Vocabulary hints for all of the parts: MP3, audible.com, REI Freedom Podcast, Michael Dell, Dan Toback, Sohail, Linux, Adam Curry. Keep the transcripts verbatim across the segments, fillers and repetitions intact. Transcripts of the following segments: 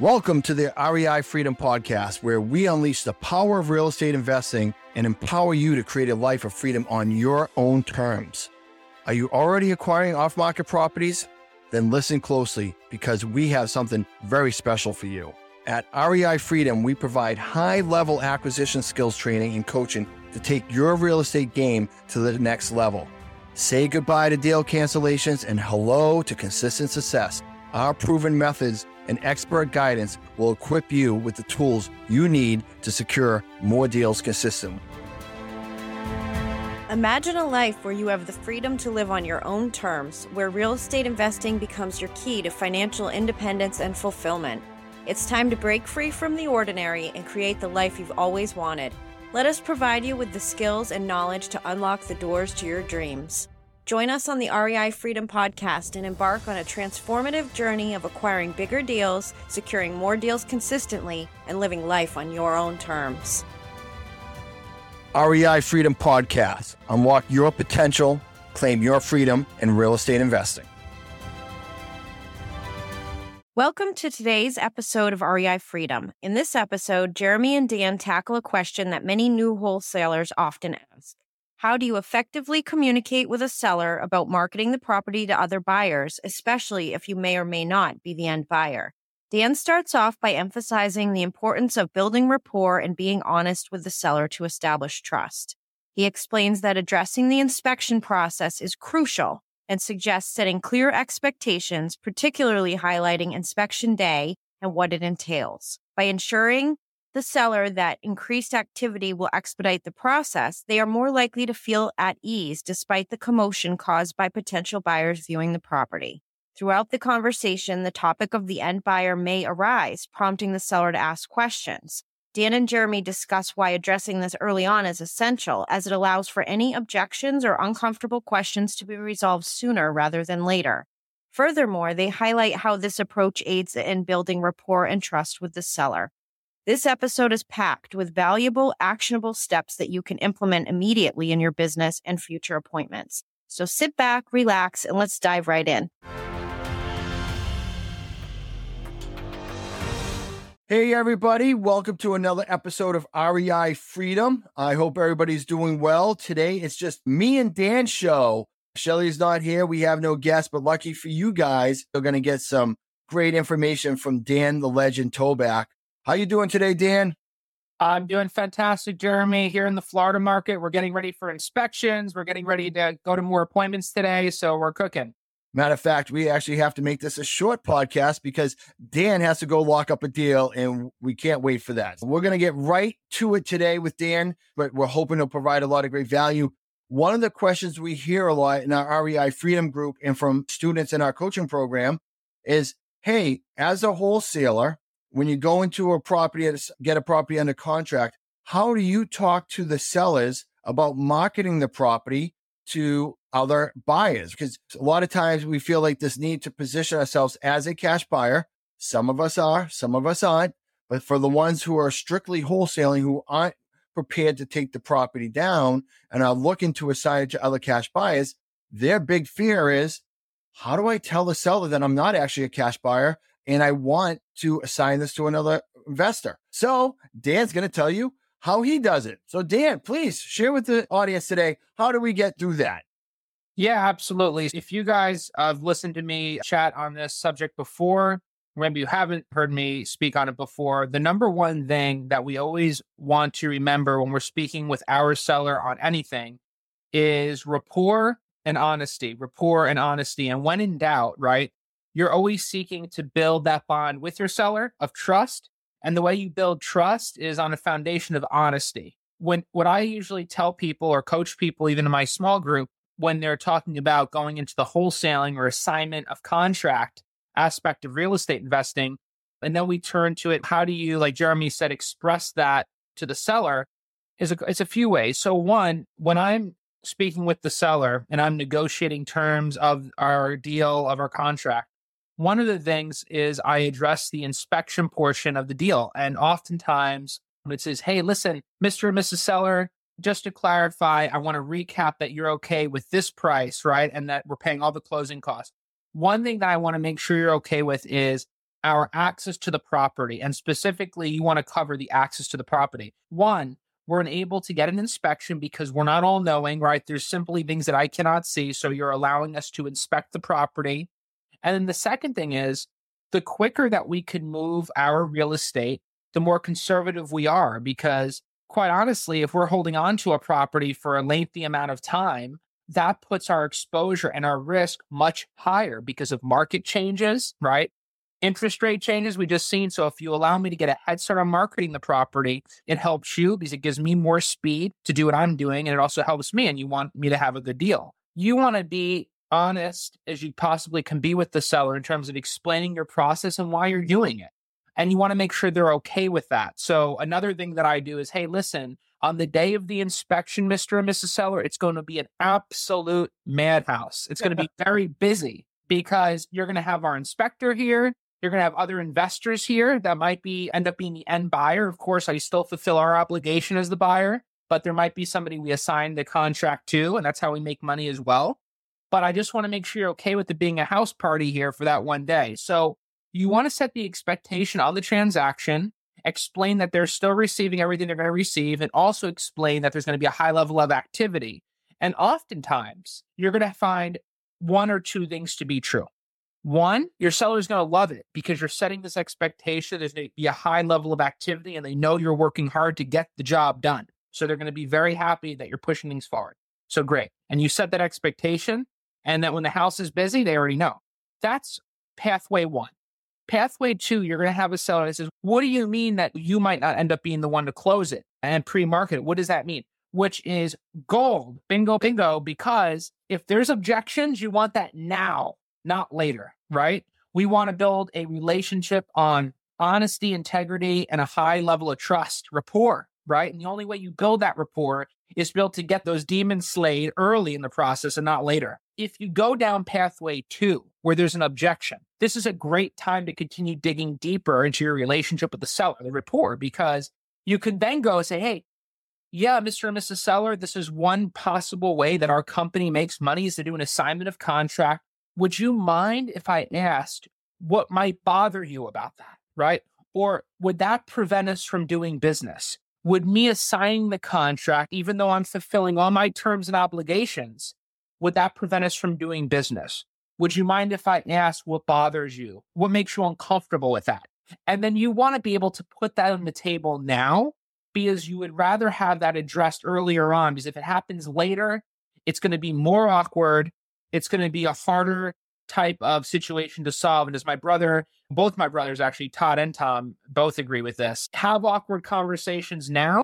Welcome to the R E I Freedom Podcast, where we unleash the power of real estate investing and empower you to create a life of freedom on your own terms. Are you already acquiring off-market properties? Then listen closely, because we have something very special for you. At R E I Freedom, we provide high-level acquisition skills training and coaching to take your real estate game to the next level. Say goodbye to deal cancellations and hello to consistent success. Our proven methods and expert guidance will equip you with the tools you need to secure more deals consistently. Imagine a life where you have the freedom to live on your own terms, where real estate investing becomes your key to financial independence and fulfillment. It's time to break free from the ordinary and create the life you've always wanted. Let us provide you with the skills and knowledge to unlock the doors to your dreams. Join us on the R E I Freedom Podcast and embark on a transformative journey of acquiring bigger deals, securing more deals consistently, and living life on your own terms. R E I Freedom Podcast. Unlock your potential, claim your freedom in real estate investing. Welcome to today's episode of R E I Freedom. In this episode, Jeremy and Dan tackle a question that many new wholesalers often ask. How do you effectively communicate with a seller about marketing the property to other buyers, especially if you may or may not be the end buyer? Dan starts off by emphasizing the importance of building rapport and being honest with the seller to establish trust. He explains that addressing the inspection process is crucial and suggests setting clear expectations, particularly highlighting inspection day and what it entails. By ensuring the seller that increased activity will expedite the process, they are more likely to feel at ease despite the commotion caused by potential buyers viewing the property. Throughout the conversation, the topic of the end buyer may arise, prompting the seller to ask questions. Dan and Jeremy discuss why addressing this early on is essential, as it allows for any objections or uncomfortable questions to be resolved sooner rather than later. Furthermore, they highlight how this approach aids in building rapport and trust with the seller. This episode is packed with valuable, actionable steps that you can implement immediately in your business and future appointments. So sit back, relax, and let's dive right in. Hey, everybody. Welcome to another episode of R E I Freedom. I hope everybody's doing well. Today, it's just me and Dan's show. Shelly's not here. We have no guests, but lucky for you guys, you're going to get some great information from Dan, the legend, Toback. How you doing today, Dan? I'm doing fantastic, Jeremy. Here in the Florida market, we're getting ready for inspections. We're getting ready to go to more appointments today, so we're cooking. Matter of fact, we actually have to make this a short podcast because Dan has to go lock up a deal, and we can't wait for that. We're going to get right to it today with Dan, but we're hoping to provide a lot of great value. One of the questions we hear a lot in our R E I Freedom group and from students in our coaching program is, hey, as a wholesaler, when you go into a property, get a property under contract, how do you talk to the sellers about marketing the property to other buyers? Because a lot of times we feel like this need to position ourselves as a cash buyer. Some of us are, some of us aren't. But for the ones who are strictly wholesaling, who aren't prepared to take the property down and are looking to assign it to other cash buyers, their big fear is, how do I tell the seller that I'm not actually a cash buyer and I want to assign this to another investor? So Dan's going to tell you how he does it. So Dan, please share with the audience today, how do we get through that? Yeah, absolutely. If you guys have listened to me chat on this subject before, maybe you haven't heard me speak on it before, the number one thing that we always want to remember when we're speaking with our seller on anything is rapport and honesty, rapport and honesty. And when in doubt, right? You're always seeking to build that bond with your seller of trust. And the way you build trust is on a foundation of honesty. When what I usually tell people or coach people, even in my small group, when they're talking about going into the wholesaling or assignment of contract aspect of real estate investing, and then we turn to it, how do you, like Jeremy said, express that to the seller? Is a, it's a few ways. So one, when I'm speaking with the seller and I'm negotiating terms of our deal, of our contract, one of the things is I address the inspection portion of the deal. And oftentimes it says, hey, listen, Mister and Missus Seller, just to clarify, I want to recap that you're okay with this price, right? And that we're paying all the closing costs. One thing that I want to make sure you're okay with is our access to the property, and specifically you want to cover the access to the property. One, we're unable to get an inspection because we're not all knowing, right? There's simply things that I cannot see. So you're allowing us to inspect the property. And then the second thing is, the quicker that we can move our real estate, the more conservative we are, because quite honestly, if we're holding on to a property for a lengthy amount of time, that puts our exposure and our risk much higher because of market changes, right? Interest rate changes we just seen. So if you allow me to get a head start on marketing the property, it helps you because it gives me more speed to do what I'm doing. And it also helps me, and you want me to have a good deal. You want to be honest as you possibly can be with the seller in terms of explaining your process and why you're doing it. And you want to make sure they're okay with that. So another thing that I do is, hey, listen, on the day of the inspection, Mister and Missus Seller, it's going to be an absolute madhouse. It's going to be very busy because you're going to have our inspector here. You're going to have other investors here that might be end up being the end buyer. Of course, I still fulfill our obligation as the buyer, but there might be somebody we assign the contract to, and that's how we make money as well. But I just want to make sure you're okay with it being a house party here for that one day. So you want to set the expectation on the transaction, explain that they're still receiving everything they're going to receive, and also explain that there's going to be a high level of activity. And oftentimes, you're going to find one or two things to be true. One, your seller is going to love it because you're setting this expectation. There's going to be a high level of activity, and they know you're working hard to get the job done. So they're going to be very happy that you're pushing things forward. So great. And you set that expectation, and that when the house is busy, they already know. That's pathway one. Pathway two, you're going to have a seller that says, what do you mean that you might not end up being the one to close it and pre-market it? What does that mean? Which is gold. Bingo, bingo. Because if there's objections, you want that now, not later, right? We want to build a relationship on honesty, integrity, and a high level of trust, rapport, right? And the only way you build that rapport is built to get those demons slayed early in the process and not later. If you go down pathway two, where there's an objection, this is a great time to continue digging deeper into your relationship with the seller, the rapport, because you can then go and say, hey, yeah, Mister and Missus Seller, this is one possible way that our company makes money is to do an assignment of contract. Would you mind if I asked what might bother you about that, right? Or would that prevent us from doing business? Would me assigning the contract, even though I'm fulfilling all my terms and obligations, would that prevent us from doing business? Would you mind if I ask what bothers you? What makes you uncomfortable with that? And then you want to be able to put that on the table now because you would rather have that addressed earlier on, because if it happens later, it's going to be more awkward. It's going to be a harder type of situation to solve. And as my brother, both my brothers, actually, Todd and Tom, both agree with this. Have awkward conversations now,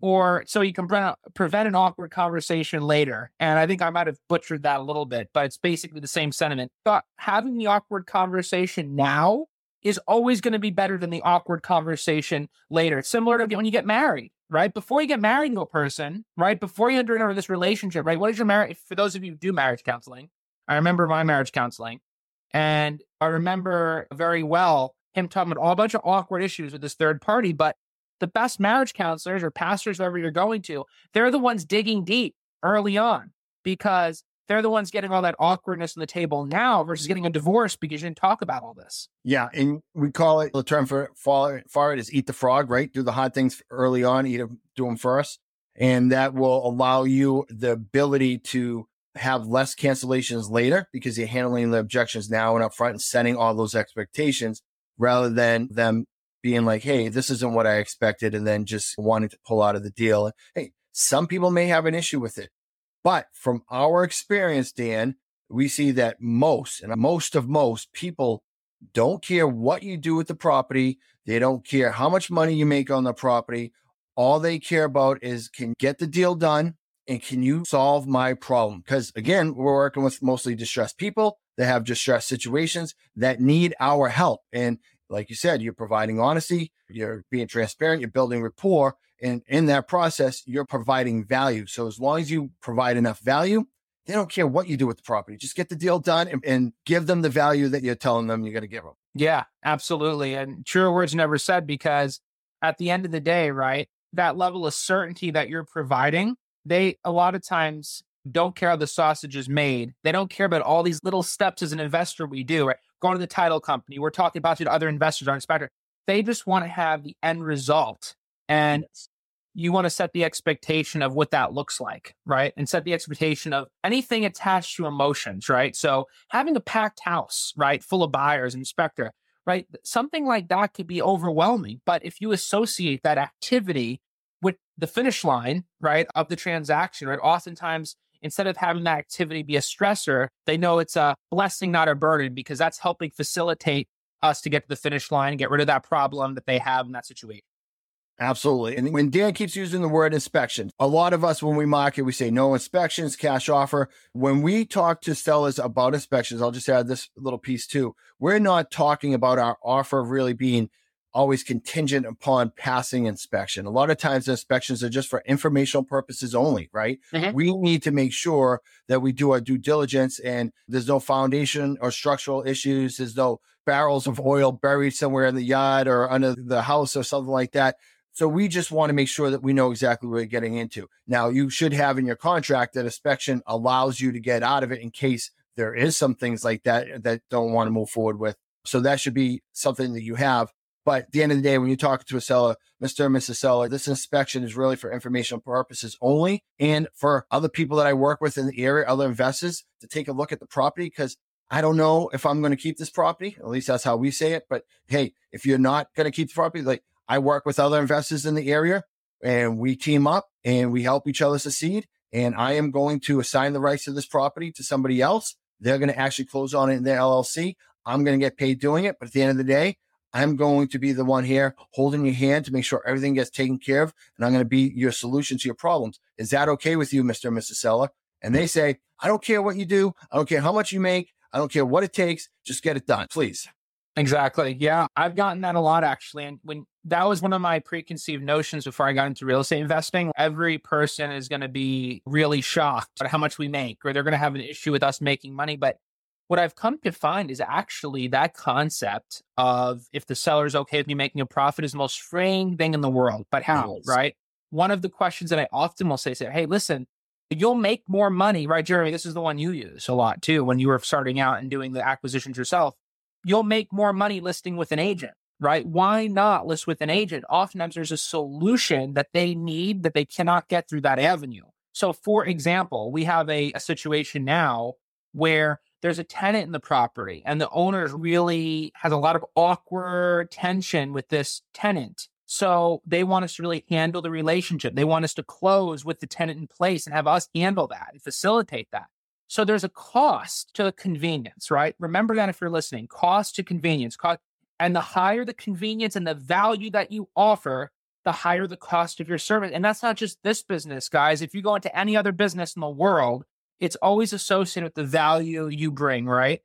or so you can prevent an awkward conversation later. And I think I might have butchered that a little bit, but it's basically the same sentiment. But having the awkward conversation now is always going to be better than the awkward conversation later. It's similar to when you get married, right? Before you get married to a person, right? Before you enter into this relationship, right? What is your marriage? For those of you who do marriage counseling, I remember my marriage counseling, and I remember very well him talking about all a bunch of awkward issues with this third party. But the best marriage counselors or pastors, whoever you're going to, they're the ones digging deep early on because they're the ones getting all that awkwardness on the table now versus getting a divorce because you didn't talk about all this. Yeah. And we call it, the term for, for, for it is eat the frog, right? Do the hard things early on, eat them, do them first. And that will allow you the ability to have less cancellations later because you're handling the objections now and upfront and setting all those expectations rather than them being like, hey, this isn't what I expected, and then just wanting to pull out of the deal. And, hey, some people may have an issue with it. But from our experience, Dan, we see that most, and most of most people don't care what you do with the property. They don't care how much money you make on the property. All they care about is, can you get the deal done? And can you solve my problem? Because again, we're working with mostly distressed people that have distressed situations that need our help. And like you said, you're providing honesty, you're being transparent, you're building rapport. And in that process, you're providing value. So as long as you provide enough value, they don't care what you do with the property. Just get the deal done and, and give them the value that you're telling them you're going to give them. Yeah, absolutely. And truer words never said, because at the end of the day, right, that level of certainty that you're providing, they a lot of times don't care how the sausage is made. They don't care about all these little steps as an investor we do, right? going to the title company. We're talking about it to other investors on the spectrum. They just want to have the end result. And you want to set the expectation of what that looks like, right? And set the expectation of anything attached to emotions, right? So having a packed house, right, full of buyers and specter, right? Something like that could be overwhelming. But if you associate that activity with the finish line, right, of the transaction, right, oftentimes, instead of having that activity be a stressor, they know it's a blessing, not a burden, because that's helping facilitate us to get to the finish line and get rid of that problem that they have in that situation. Absolutely. And when Dan keeps using the word inspection, a lot of us, when we market, we say no inspections, cash offer. When we talk to sellers about inspections, I'll just add this little piece too. We're not talking about our offer really being always contingent upon passing inspection. A lot of times inspections are just for informational purposes only, right? Mm-hmm. We need to make sure that we do our due diligence and there's no foundation or structural issues. There's no barrels of oil buried somewhere in the yard or under the house or something like that. So we just want to make sure that we know exactly what we're getting into. Now, you should have in your contract that inspection allows you to get out of it in case there is some things like that that don't want to move forward with. So that should be something that you have. But at the end of the day, when you're talking to a seller, Mister and Missus Seller, this inspection is really for informational purposes only, and for other people that I work with in the area, other investors, to take a look at the property, because I don't know if I'm going to keep this property. At least that's how we say it. But hey, if you're not going to keep the property, like, I work with other investors in the area and we team up and we help each other succeed. And I am going to assign the rights to this property to somebody else. They're going to actually close on it in their L L C. I'm going to get paid doing it. But at the end of the day, I'm going to be the one here holding your hand to make sure everything gets taken care of. And I'm going to be your solution to your problems. Is that okay with you, Mister and Missus Seller? And they say, I don't care what you do. I don't care how much you make. I don't care what it takes. Just get it done, please. Exactly. Yeah. I've gotten that a lot, actually. And when that was one of my preconceived notions before I got into real estate investing, every person is going to be really shocked at how much we make, or they're going to have an issue with us making money. But what I've come to find is actually that concept of if the seller is okay with me making a profit is the most freeing thing in the world. But how, yes. Right? One of the questions that I often will say, say, hey, listen, you'll make more money, right, Jeremy? This is the one you use a lot too, when you were starting out and doing the acquisitions yourself. You'll make more money listing with an agent, right? Why not list with an agent? Oftentimes there's a solution that they need that they cannot get through that avenue. So for example, we have a, a situation now where there's a tenant in the property and the owner really has a lot of awkward tension with this tenant. So they want us to really handle the relationship. They want us to close with the tenant in place and have us handle that and facilitate that. So there's a cost to convenience, right? Remember that if you're listening, cost to convenience. Cost, and the higher the convenience and the value that you offer, the higher the cost of your service. And that's not just this business, guys. If you go into any other business in the world, it's always associated with the value you bring, right?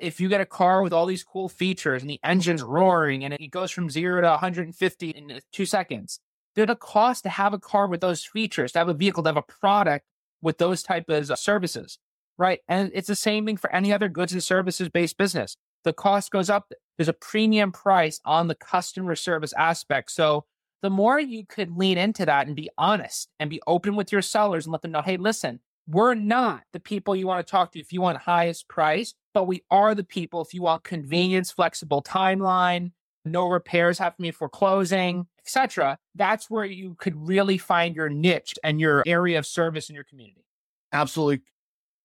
If you get a car with all these cool features and the engine's roaring and it goes from zero to one hundred fifty in two seconds, there's a cost to have a car with those features, to have a vehicle, to have a product with those type of services. Right. And it's the same thing for any other goods and services based business. The cost goes up. There's a premium price on the customer service aspect. So the more you could lean into that and be honest and be open with your sellers and let them know, hey, listen, we're not the people you want to talk to if you want highest price, but we are the people if you want convenience, flexible timeline, no repairs happening before closing, et cetera. That's where you could really find your niche and your area of service in your community. Absolutely.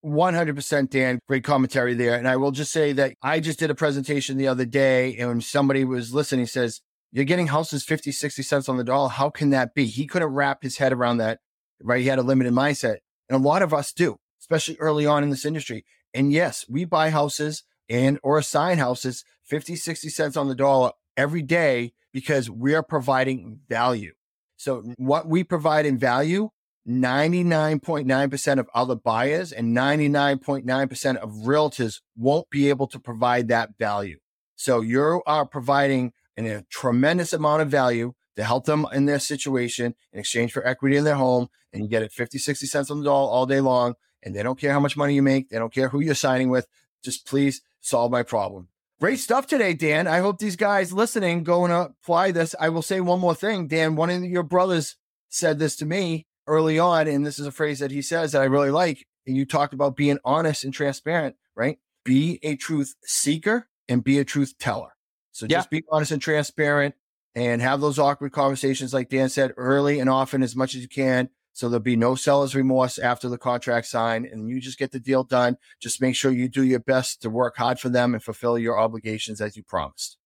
one hundred percent, Dan. Great commentary there. And I will just say that I just did a presentation the other day and somebody was listening, says, you're getting houses fifty, sixty cents on the dollar. How can that be? He couldn't wrap his head around that, right? He had a limited mindset. And a lot of us do, especially early on in this industry. And yes, we buy houses and or assign houses fifty, sixty cents on the dollar every day because we are providing value. So what we provide in value, ninety-nine point nine percent of other buyers and ninety-nine point nine percent of realtors won't be able to provide that value. So you are providing an, a tremendous amount of value to help them in their situation in exchange for equity in their home. And you get it fifty, sixty cents on the dollar all day long. And they don't care how much money you make. They don't care who you're signing with. Just please solve my problem. Great stuff today, Dan. I hope these guys listening go and apply this. I will say one more thing, Dan. One of your brothers said this to me early on, and this is a phrase that he says that I really like, and you talked about being honest and transparent, right? Be a truth seeker and be a truth teller. So yeah. just be honest and transparent and have those awkward conversations, like Dan said, early and often as much as you can. So there'll be no seller's remorse after the contract signed, and you just get the deal done. Just make sure you do your best to work hard for them and fulfill your obligations as you promised.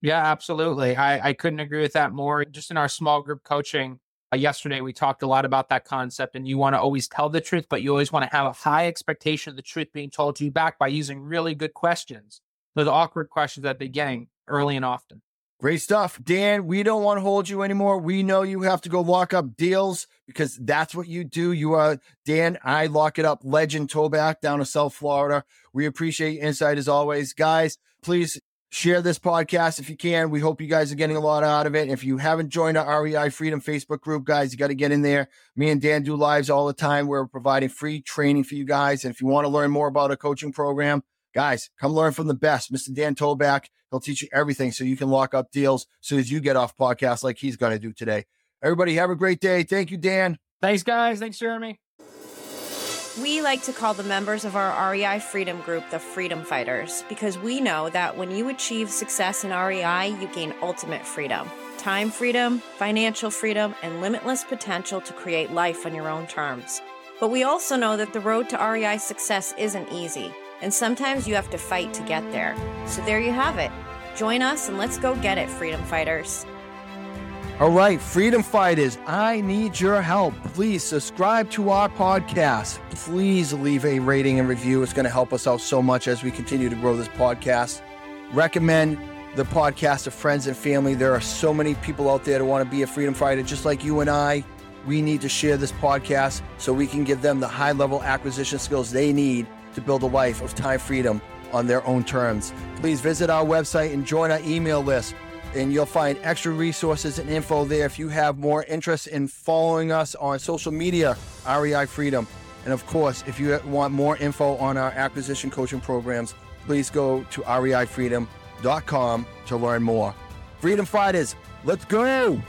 Yeah, absolutely. I, I couldn't agree with that more. Just in our small group coaching uh, yesterday, we talked a lot about that concept, and you want to always tell the truth, but you always want to have a high expectation of the truth being told to you back by using really good questions. Those awkward questions at the beginning, early and often. Great stuff. Dan, we don't want to hold you anymore. We know you have to go lock up deals because that's what you do. You are Dan, I lock it up, legend Toback down in South Florida. We appreciate your insight as always. Guys, please share this podcast if you can. We hope you guys are getting a lot out of it. If you haven't joined our R E I Freedom Facebook group, guys, you got to get in there. Me and Dan do lives all the time. We're providing free training for you guys. And if you want to learn more about our coaching program, guys, come learn from the best, Mister Dan Toback. He'll teach you everything so you can lock up deals as soon as you get off podcasts like he's going to do today. Everybody, have a great day. Thank you, Dan. Thanks, guys. Thanks, Jeremy. We like to call the members of our R E I Freedom Group the Freedom Fighters because we know that when you achieve success in R E I, you gain ultimate freedom, time freedom, financial freedom, and limitless potential to create life on your own terms. But we also know that the road to R E I success isn't easy. And sometimes you have to fight to get there. So there you have it. Join us and let's go get it, Freedom Fighters. All right, Freedom Fighters, I need your help. Please subscribe to our podcast. Please leave a rating and review. It's going to help us out so much as we continue to grow this podcast. Recommend the podcast to friends and family. There are so many people out there that want to be a Freedom Fighter just like you and I. We need to share this podcast so we can give them the high-level acquisition skills they need to build a life of time freedom on their own terms. Please visit our website and join our email list, and you'll find extra resources and info there if you have more interest in following us on social media, R E I Freedom. And of course, if you want more info on our acquisition coaching programs, please go to R E I freedom dot com to learn more. Freedom Fighters, let's go!